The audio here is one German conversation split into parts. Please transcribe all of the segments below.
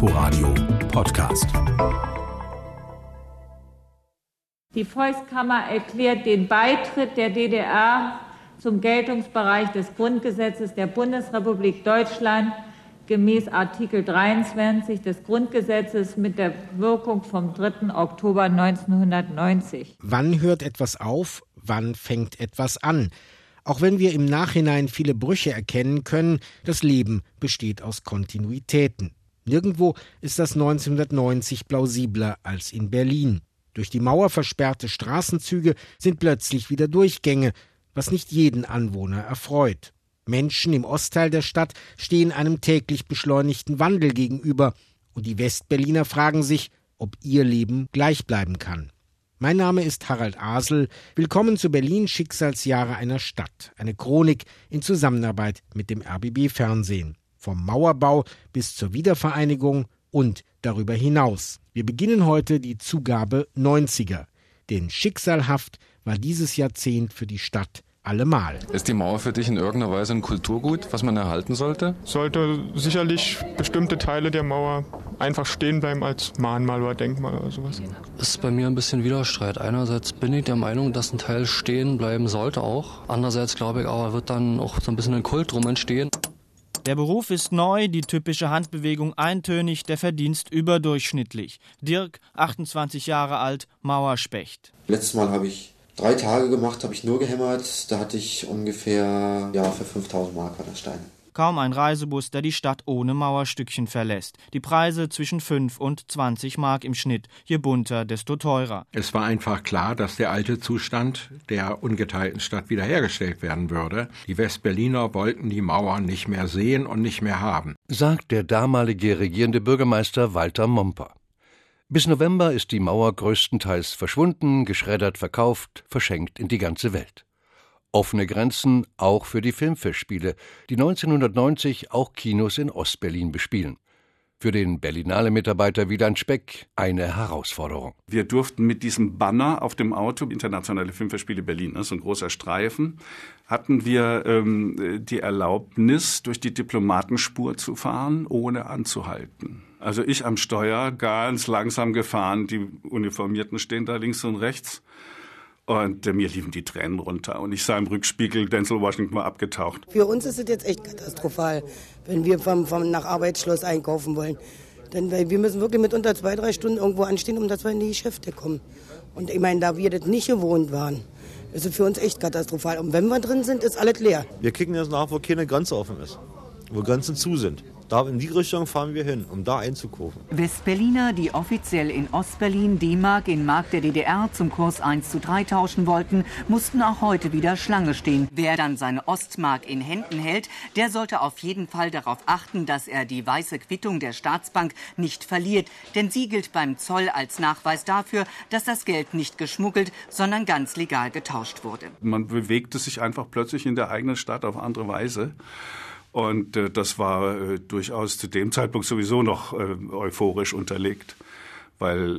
Inforadio Podcast. Die Volkskammer erklärt den Beitritt der DDR zum Geltungsbereich des Grundgesetzes der Bundesrepublik Deutschland gemäß Artikel 23 des Grundgesetzes mit der Wirkung vom 3. Oktober 1990. Wann hört etwas auf? Wann fängt etwas an? Auch wenn wir im Nachhinein viele Brüche erkennen können, das Leben besteht aus Kontinuitäten. Nirgendwo ist das 1990 plausibler als in Berlin. Durch die Mauer versperrte Straßenzüge sind plötzlich wieder Durchgänge, was nicht jeden Anwohner erfreut. Menschen im Ostteil der Stadt stehen einem täglich beschleunigten Wandel gegenüber und die Westberliner fragen sich, ob ihr Leben gleich bleiben kann. Mein Name ist Harald Asel. Willkommen zu Berlin, Schicksalsjahre einer Stadt. Eine Chronik in Zusammenarbeit mit dem RBB-Fernsehen. Vom Mauerbau bis zur Wiedervereinigung und darüber hinaus. Wir beginnen heute die Zugabe 90er. Denn schicksalhaft war dieses Jahrzehnt für die Stadt allemal. Ist die Mauer für dich in irgendeiner Weise ein Kulturgut, was man erhalten sollte? Sollte sicherlich bestimmte Teile der Mauer einfach stehen bleiben als Mahnmal oder Denkmal oder sowas. Das ist bei mir ein bisschen Widerstreit. Einerseits bin ich der Meinung, dass ein Teil stehen bleiben sollte auch. Andererseits glaube ich aber, wird dann auch so ein bisschen ein Kult drum entstehen. Der Beruf ist neu, die typische Handbewegung eintönig, der Verdienst überdurchschnittlich. Dirk, 28 Jahre alt, Mauerspecht. Letztes Mal habe ich 3 Tage gemacht, habe ich nur gehämmert. Da hatte ich ungefähr für 5.000 Mark an der Steine. Kaum ein Reisebus, der die Stadt ohne Mauerstückchen verlässt. Die Preise zwischen 5 und 20 Mark im Schnitt. Je bunter, desto teurer. Es war einfach klar, dass der alte Zustand der ungeteilten Stadt wiederhergestellt werden würde. Die Westberliner wollten die Mauer nicht mehr sehen und nicht mehr haben. Sagt der damalige regierende Bürgermeister Walter Momper. Bis November ist die Mauer größtenteils verschwunden, geschreddert, verkauft, verschenkt in die ganze Welt. Offene Grenzen auch für die Filmfestspiele, die 1990 auch Kinos in Ostberlin bespielen. Für den Berlinale-Mitarbeiter Wieland Speck eine Herausforderung. Wir durften mit diesem Banner auf dem Auto, Internationale Filmfestspiele Berlin, das ist ein großer Streifen, hatten wir die Erlaubnis, durch die Diplomatenspur zu fahren, ohne anzuhalten. Also ich am Steuer, ganz langsam gefahren, die Uniformierten stehen da links und rechts. Und mir liefen die Tränen runter. Und ich sah im Rückspiegel Denzel Washington mal abgetaucht. Für uns ist es jetzt echt katastrophal, wenn wir nach Arbeitsschluss einkaufen wollen. Denn wir müssen wirklich mitunter 2-3 Stunden irgendwo anstehen, um dass wir in die Geschäfte kommen. Und ich meine, da wir das nicht gewohnt waren, ist es für uns echt katastrophal. Und wenn wir drin sind, ist alles leer. Wir kicken jetzt nach, wo keine Grenze offen ist, wo Grenzen zu sind. Da in die Richtung fahren wir hin, um da einzukaufen. Westberliner, die offiziell in Ostberlin D-Mark in Mark der DDR zum Kurs 1:3 tauschen wollten, mussten auch heute wieder Schlange stehen. Wer dann seine Ostmark in Händen hält, der sollte auf jeden Fall darauf achten, dass er die weiße Quittung der Staatsbank nicht verliert. Denn sie gilt beim Zoll als Nachweis dafür, dass das Geld nicht geschmuggelt, sondern ganz legal getauscht wurde. Man bewegte sich einfach plötzlich in der eigenen Stadt auf andere Weise. Und das war durchaus zu dem Zeitpunkt sowieso noch euphorisch unterlegt, weil,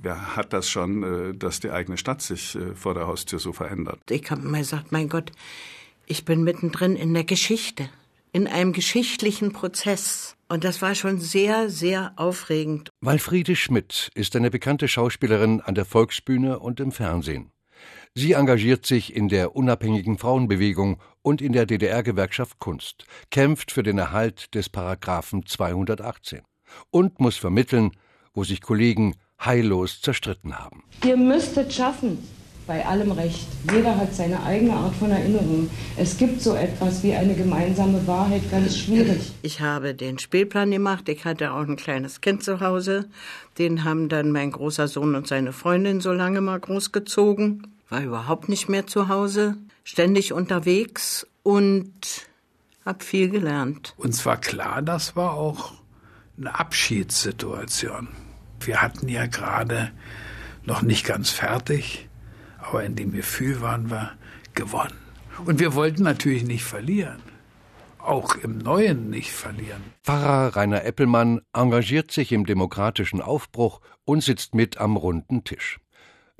wer hat das schon, dass die eigene Stadt sich vor der Haustür so verändert? Ich habe mir gesagt, mein Gott, ich bin mittendrin in der Geschichte, in einem geschichtlichen Prozess. Und das war schon sehr, sehr aufregend. Walfriede Schmidt ist eine bekannte Schauspielerin an der Volksbühne und im Fernsehen. Sie engagiert sich in der unabhängigen Frauenbewegung und in der DDR-Gewerkschaft Kunst, kämpft für den Erhalt des Paragraphen 218 und muss vermitteln, wo sich Kollegen heillos zerstritten haben. Ihr müsst es schaffen, bei allem Recht. Jeder hat seine eigene Art von Erinnerung. Es gibt so etwas wie eine gemeinsame Wahrheit, ganz schwierig. Ich habe den Spielplan gemacht, ich hatte auch ein kleines Kind zu Hause. Den haben dann mein großer Sohn und seine Freundin so lange mal großgezogen. War überhaupt nicht mehr zu Hause, ständig unterwegs und habe viel gelernt. Uns war klar, das war auch eine Abschiedssituation. Wir hatten ja gerade noch nicht ganz fertig, aber in dem Gefühl waren wir gewonnen. Und wir wollten natürlich nicht verlieren, auch im Neuen nicht verlieren. Pfarrer Rainer Eppelmann engagiert sich im demokratischen Aufbruch und sitzt mit am runden Tisch.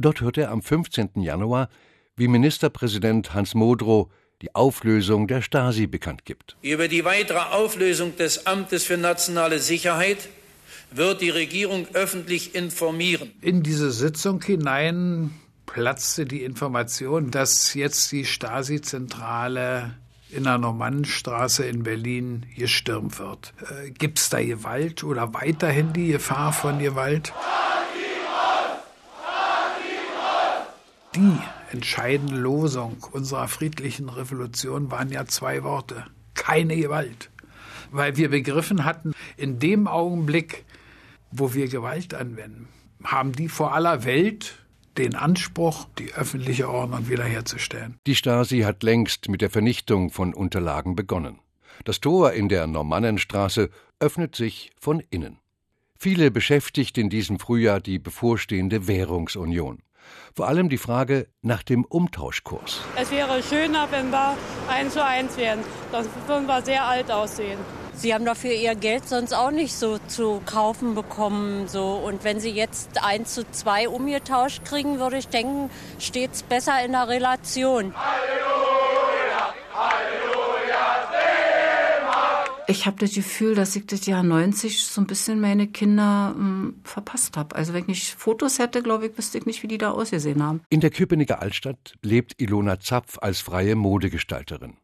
Dort hört er am 15. Januar, wie Ministerpräsident Hans Modrow die Auflösung der Stasi bekannt gibt. Über die weitere Auflösung des Amtes für nationale Sicherheit wird die Regierung öffentlich informieren. In diese Sitzung hinein platzte die Information, dass jetzt die Stasi-Zentrale in der Normannenstraße in Berlin gestürmt wird. Gibt es da Gewalt oder weiterhin die Gefahr von Gewalt? Die entscheidende Losung unserer friedlichen Revolution waren ja zwei Worte. Keine Gewalt. Weil wir begriffen hatten, in dem Augenblick, wo wir Gewalt anwenden, haben die vor aller Welt den Anspruch, die öffentliche Ordnung wiederherzustellen. Die Stasi hat längst mit der Vernichtung von Unterlagen begonnen. Das Tor in der Normannenstraße öffnet sich von innen. Viele beschäftigt in diesem Frühjahr die bevorstehende Währungsunion. Vor allem die Frage nach dem Umtauschkurs. Es wäre schöner, wenn wir 1:1 wären. Dann würden wir sehr alt aussehen. Sie haben dafür Ihr Geld sonst auch nicht so zu kaufen bekommen. So. Und wenn Sie jetzt 1:2 umgetauscht kriegen, würde ich denken, steht es besser in der Relation. Halleluja, Halleluja, ich habe das Gefühl, dass ich das Jahr 90 so ein bisschen meine Kinder verpasst habe. Also wenn ich nicht Fotos hätte, glaube ich, wüsste ich nicht, wie die da ausgesehen haben. In der Köpenicker Altstadt lebt Ilona Zapf als freie Modegestalterin.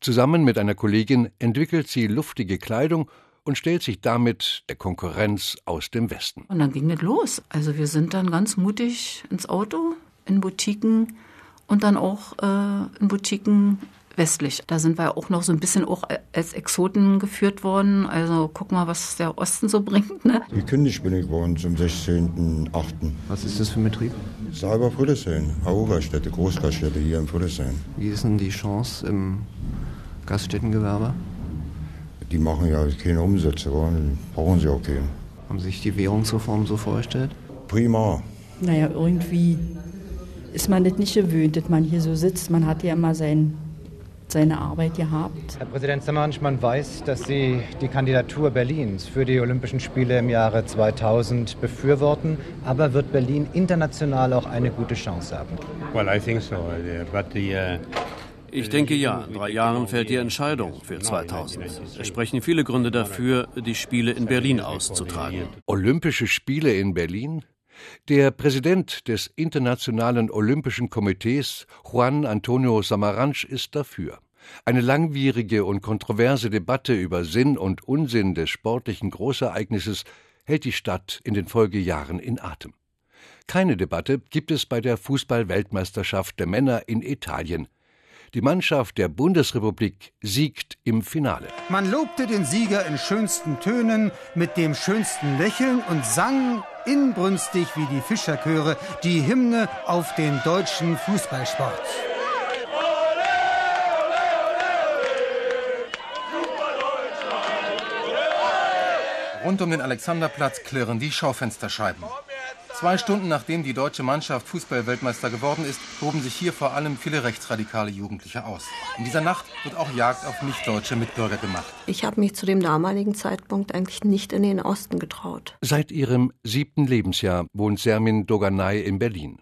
Zusammen mit einer Kollegin entwickelt sie luftige Kleidung und stellt sich damit der Konkurrenz aus dem Westen. Und dann ging das los. Also wir sind dann ganz mutig ins Auto, in Boutiquen und dann auch in Boutiquen westlich. Da sind wir auch noch so ein bisschen auch als Exoten geführt worden. Also guck mal, was der Osten so bringt. Ne? Gekündigt bin ich geworden zum 16.8. Was ist das für ein Betrieb? Salber Friedrichshain, Eroberstätte, Großgaststätte hier in Friedrichshain. Wie ist denn die Chance im Gaststättengewerbe? Die machen ja keine Umsätze, brauchen sie auch keinen. Haben Sie sich die Währungsreform so vorgestellt? Prima. Naja, irgendwie ist man das nicht gewöhnt, dass man hier so sitzt. Man hat ja immer seine Arbeit gehabt. Herr Präsident Samaranch, man weiß, dass Sie die Kandidatur Berlins für die Olympischen Spiele im Jahre 2000 befürworten, aber wird Berlin international auch eine gute Chance haben? Well, I think so. But ich denke ja, in 3 Jahren fällt die Entscheidung für 2000. Es sprechen viele Gründe dafür, die Spiele in Berlin auszutragen. Olympische Spiele in Berlin? Der Präsident des Internationalen Olympischen Komitees, Juan Antonio Samaranch, ist dafür. Eine langwierige und kontroverse Debatte über Sinn und Unsinn des sportlichen Großereignisses hält die Stadt in den Folgejahren in Atem. Keine Debatte gibt es bei der Fußball-Weltmeisterschaft der Männer in Italien. Die Mannschaft der Bundesrepublik siegt im Finale. Man lobte den Sieger in schönsten Tönen, mit dem schönsten Lächeln und sang inbrünstig wie die Fischerchöre die Hymne auf den deutschen Fußballsport. Rund um den Alexanderplatz klirren die Schaufensterscheiben. 2 Stunden nachdem die deutsche Mannschaft Fußball-Weltmeister geworden ist, toben sich hier vor allem viele rechtsradikale Jugendliche aus. In dieser Nacht wird auch Jagd auf nichtdeutsche Mitbürger gemacht. Ich habe mich zu dem damaligen Zeitpunkt eigentlich nicht in den Osten getraut. Seit ihrem 7. Lebensjahr wohnt Sermin Doganei in Berlin,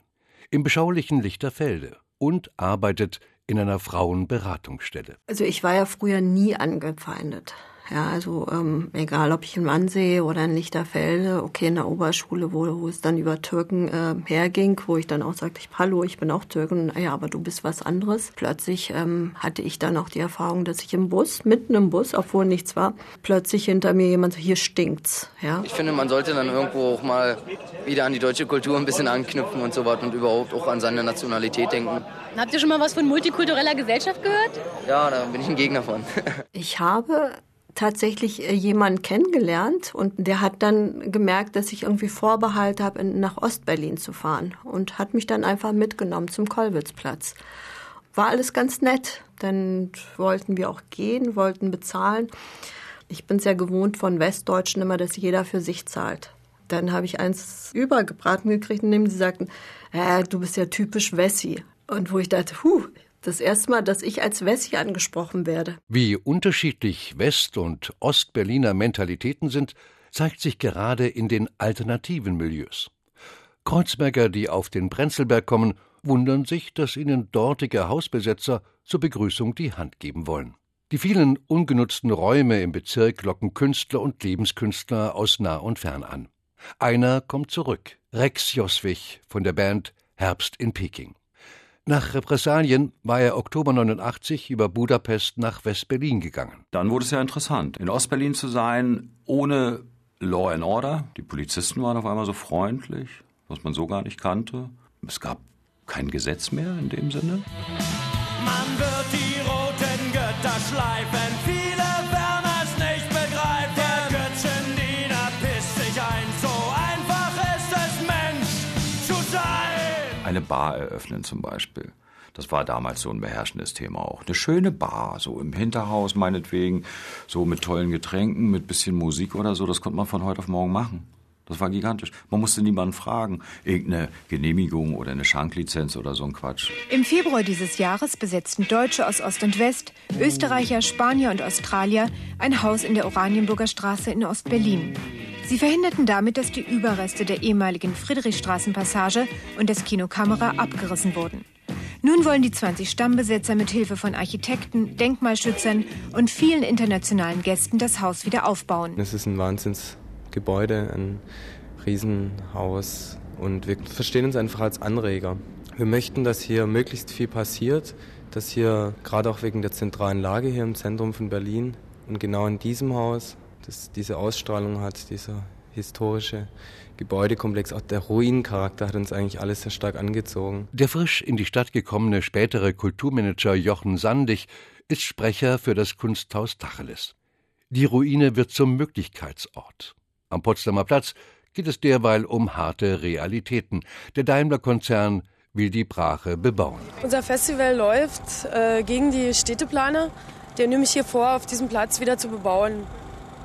im beschaulichen Lichterfelde und arbeitet in einer Frauenberatungsstelle. Also ich war ja früher nie angefeindet. Ja, also egal, ob ich in Wannsee oder in Lichterfelde, okay, in der Oberschule, wo es dann über Türken herging, wo ich dann auch sagte, hallo, ich bin auch Türken, ja, aber du bist was anderes. Plötzlich hatte ich dann auch die Erfahrung, dass ich im Bus, mitten im Bus, obwohl nichts war, plötzlich hinter mir jemand so, hier stinkt's. Ja? Ich finde, man sollte dann irgendwo auch mal wieder an die deutsche Kultur ein bisschen anknüpfen und so was und überhaupt auch an seine Nationalität denken. Habt ihr schon mal was von multikultureller Gesellschaft gehört? Ja, da bin ich ein Gegner von. Ich habe tatsächlich jemanden kennengelernt und der hat dann gemerkt, dass ich irgendwie Vorbehalte habe, nach Ostberlin zu fahren und hat mich dann einfach mitgenommen zum Kollwitzplatz. War alles ganz nett, dann wollten wir auch gehen, wollten bezahlen. Ich bin es ja gewohnt von Westdeutschen immer, dass jeder für sich zahlt. Dann habe ich eins übergebraten gekriegt, indem sie sagten, du bist ja typisch Wessi. Und wo ich dachte, das erste Mal, dass ich als Wessi angesprochen werde. Wie unterschiedlich West- und Ostberliner Mentalitäten sind, zeigt sich gerade in den alternativen Milieus. Kreuzberger, die auf den Prenzlberg kommen, wundern sich, dass ihnen dortige Hausbesetzer zur Begrüßung die Hand geben wollen. Die vielen ungenutzten Räume im Bezirk locken Künstler und Lebenskünstler aus nah und fern an. Einer kommt zurück, Rex Joswig von der Band Herbst in Peking. Nach Repressalien war er Oktober 89 über Budapest nach West-Berlin gegangen. Dann wurde es ja interessant, in Ost-Berlin zu sein, ohne Law and Order. Die Polizisten waren auf einmal so freundlich, was man so gar nicht kannte. Es gab kein Gesetz mehr in dem Sinne. Man wird die roten Götter schleifen, viele werden es nicht begreifen. Der Götzendiener pisst sich ein, so einfach ist es, Mensch zu sein. Eine Bar eröffnen zum Beispiel, das war damals so ein beherrschendes Thema auch. Eine schöne Bar, so im Hinterhaus meinetwegen, so mit tollen Getränken, mit bisschen Musik oder so, das konnte man von heute auf morgen machen. Das war gigantisch. Man musste niemanden fragen. Irgendeine Genehmigung oder eine Schanklizenz oder so ein Quatsch. Im Februar dieses Jahres besetzten Deutsche aus Ost und West, Österreicher, Spanier und Australier ein Haus in der Oranienburger Straße in Ost-Berlin. Sie verhinderten damit, dass die Überreste der ehemaligen Friedrichstraßenpassage und des Kino Kamera abgerissen wurden. Nun wollen die 20 Stammbesetzer mit Hilfe von Architekten, Denkmalschützern und vielen internationalen Gästen das Haus wieder aufbauen. Das ist ein Wahnsinns Gebäude, ein Riesenhaus, und wir verstehen uns einfach als Anreger. Wir möchten, dass hier möglichst viel passiert, dass hier, gerade auch wegen der zentralen Lage hier im Zentrum von Berlin und genau in diesem Haus, das diese Ausstrahlung hat, dieser historische Gebäudekomplex, auch der Ruinencharakter hat uns eigentlich alles sehr stark angezogen. Der frisch in die Stadt gekommene spätere Kulturmanager Jochen Sandig ist Sprecher für das Kunsthaus Tacheles. Die Ruine wird zum Möglichkeitsort. Am Potsdamer Platz geht es derweil um harte Realitäten. Der Daimler-Konzern will die Brache bebauen. Unser Festival läuft gegen die Städteplaner. Der nimmt mich hier vor, auf diesem Platz wieder zu bebauen.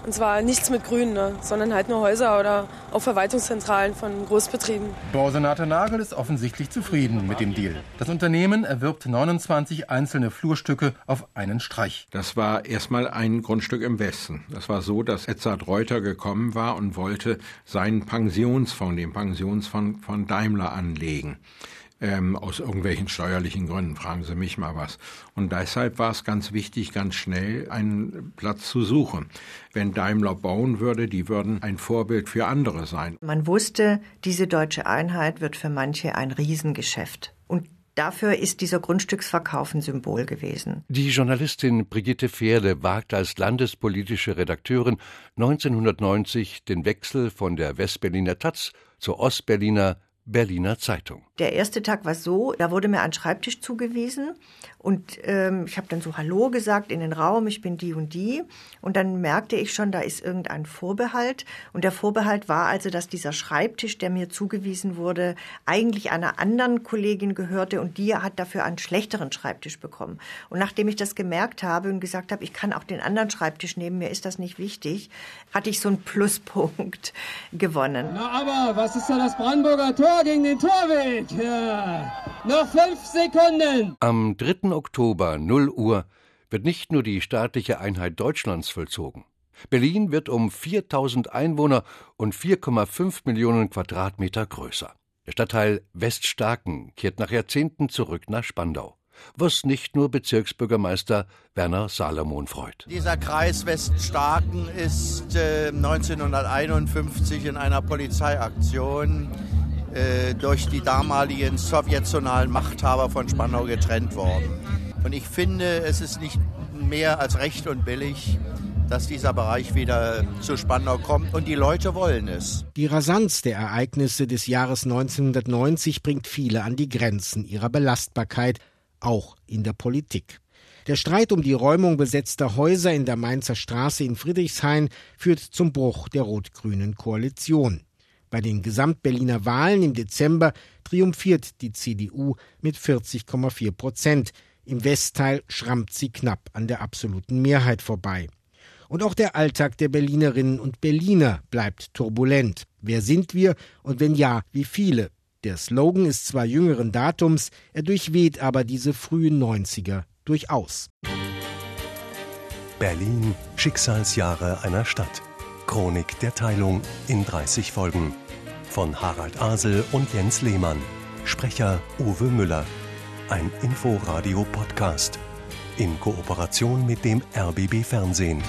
Und zwar nichts mit Grün, sondern halt nur Häuser oder auch Verwaltungszentralen von Großbetrieben. Bausenator Nagel ist offensichtlich zufrieden mit dem Deal. Das Unternehmen erwirbt 29 einzelne Flurstücke auf einen Streich. Das war erstmal ein Grundstück im Westen. Das war so, dass Edzard Reuter gekommen war und wollte seinen Pensionsfonds, den Pensionsfonds von Daimler anlegen. Aus irgendwelchen steuerlichen Gründen, fragen Sie mich mal was. Und deshalb war es ganz wichtig, ganz schnell einen Platz zu suchen. Wenn Daimler bauen würde, die würden ein Vorbild für andere sein. Man wusste, diese deutsche Einheit wird für manche ein Riesengeschäft. Und dafür ist dieser Grundstücksverkauf ein Symbol gewesen. Die Journalistin Brigitte Fährle wagt als landespolitische Redakteurin 1990 den Wechsel von der Westberliner Taz zur Ostberliner Berliner Zeitung. Der erste Tag war so, da wurde mir ein Schreibtisch zugewiesen und ich habe dann so Hallo gesagt in den Raum, ich bin die und die, und dann merkte ich schon, da ist irgendein Vorbehalt, und der Vorbehalt war also, dass dieser Schreibtisch, der mir zugewiesen wurde, eigentlich einer anderen Kollegin gehörte und die hat dafür einen schlechteren Schreibtisch bekommen. Und nachdem ich das gemerkt habe und gesagt habe, ich kann auch den anderen Schreibtisch nehmen, mir ist das nicht wichtig, hatte ich so einen Pluspunkt gewonnen. Na aber, was ist da das Brandenburger Tor? Gegen den Torweg. Ja. Noch 5 Sekunden. Am 3. Oktober, 0 Uhr, wird nicht nur die staatliche Einheit Deutschlands vollzogen. Berlin wird um 4.000 Einwohner und 4,5 Millionen Quadratmeter größer. Der Stadtteil Weststaaken kehrt nach Jahrzehnten zurück nach Spandau, was nicht nur Bezirksbürgermeister Werner Salomon freut. Dieser Kreis Weststaaken ist 1951 in einer Polizeiaktion durch die damaligen sowjetionalen Machthaber von Spandau getrennt worden. Und ich finde, es ist nicht mehr als recht und billig, dass dieser Bereich wieder zu Spandau kommt. Und die Leute wollen es. Die Rasanz der Ereignisse des Jahres 1990 bringt viele an die Grenzen ihrer Belastbarkeit, auch in der Politik. Der Streit um die Räumung besetzter Häuser in der Mainzer Straße in Friedrichshain führt zum Bruch der rot-grünen Koalition. Bei den Gesamtberliner Wahlen im Dezember triumphiert die CDU mit 40,4%. Im Westteil schrammt sie knapp an der absoluten Mehrheit vorbei. Und auch der Alltag der Berlinerinnen und Berliner bleibt turbulent. Wer sind wir und wenn ja, wie viele? Der Slogan ist zwar jüngeren Datums, er durchweht aber diese frühen 90er durchaus. Berlin, Schicksalsjahre einer Stadt. Chronik der Teilung in 30 Folgen. Von Harald Asel und Jens Lehmann. Sprecher Uwe Müller. Ein Inforadio-Podcast. in Kooperation mit dem RBB Fernsehen.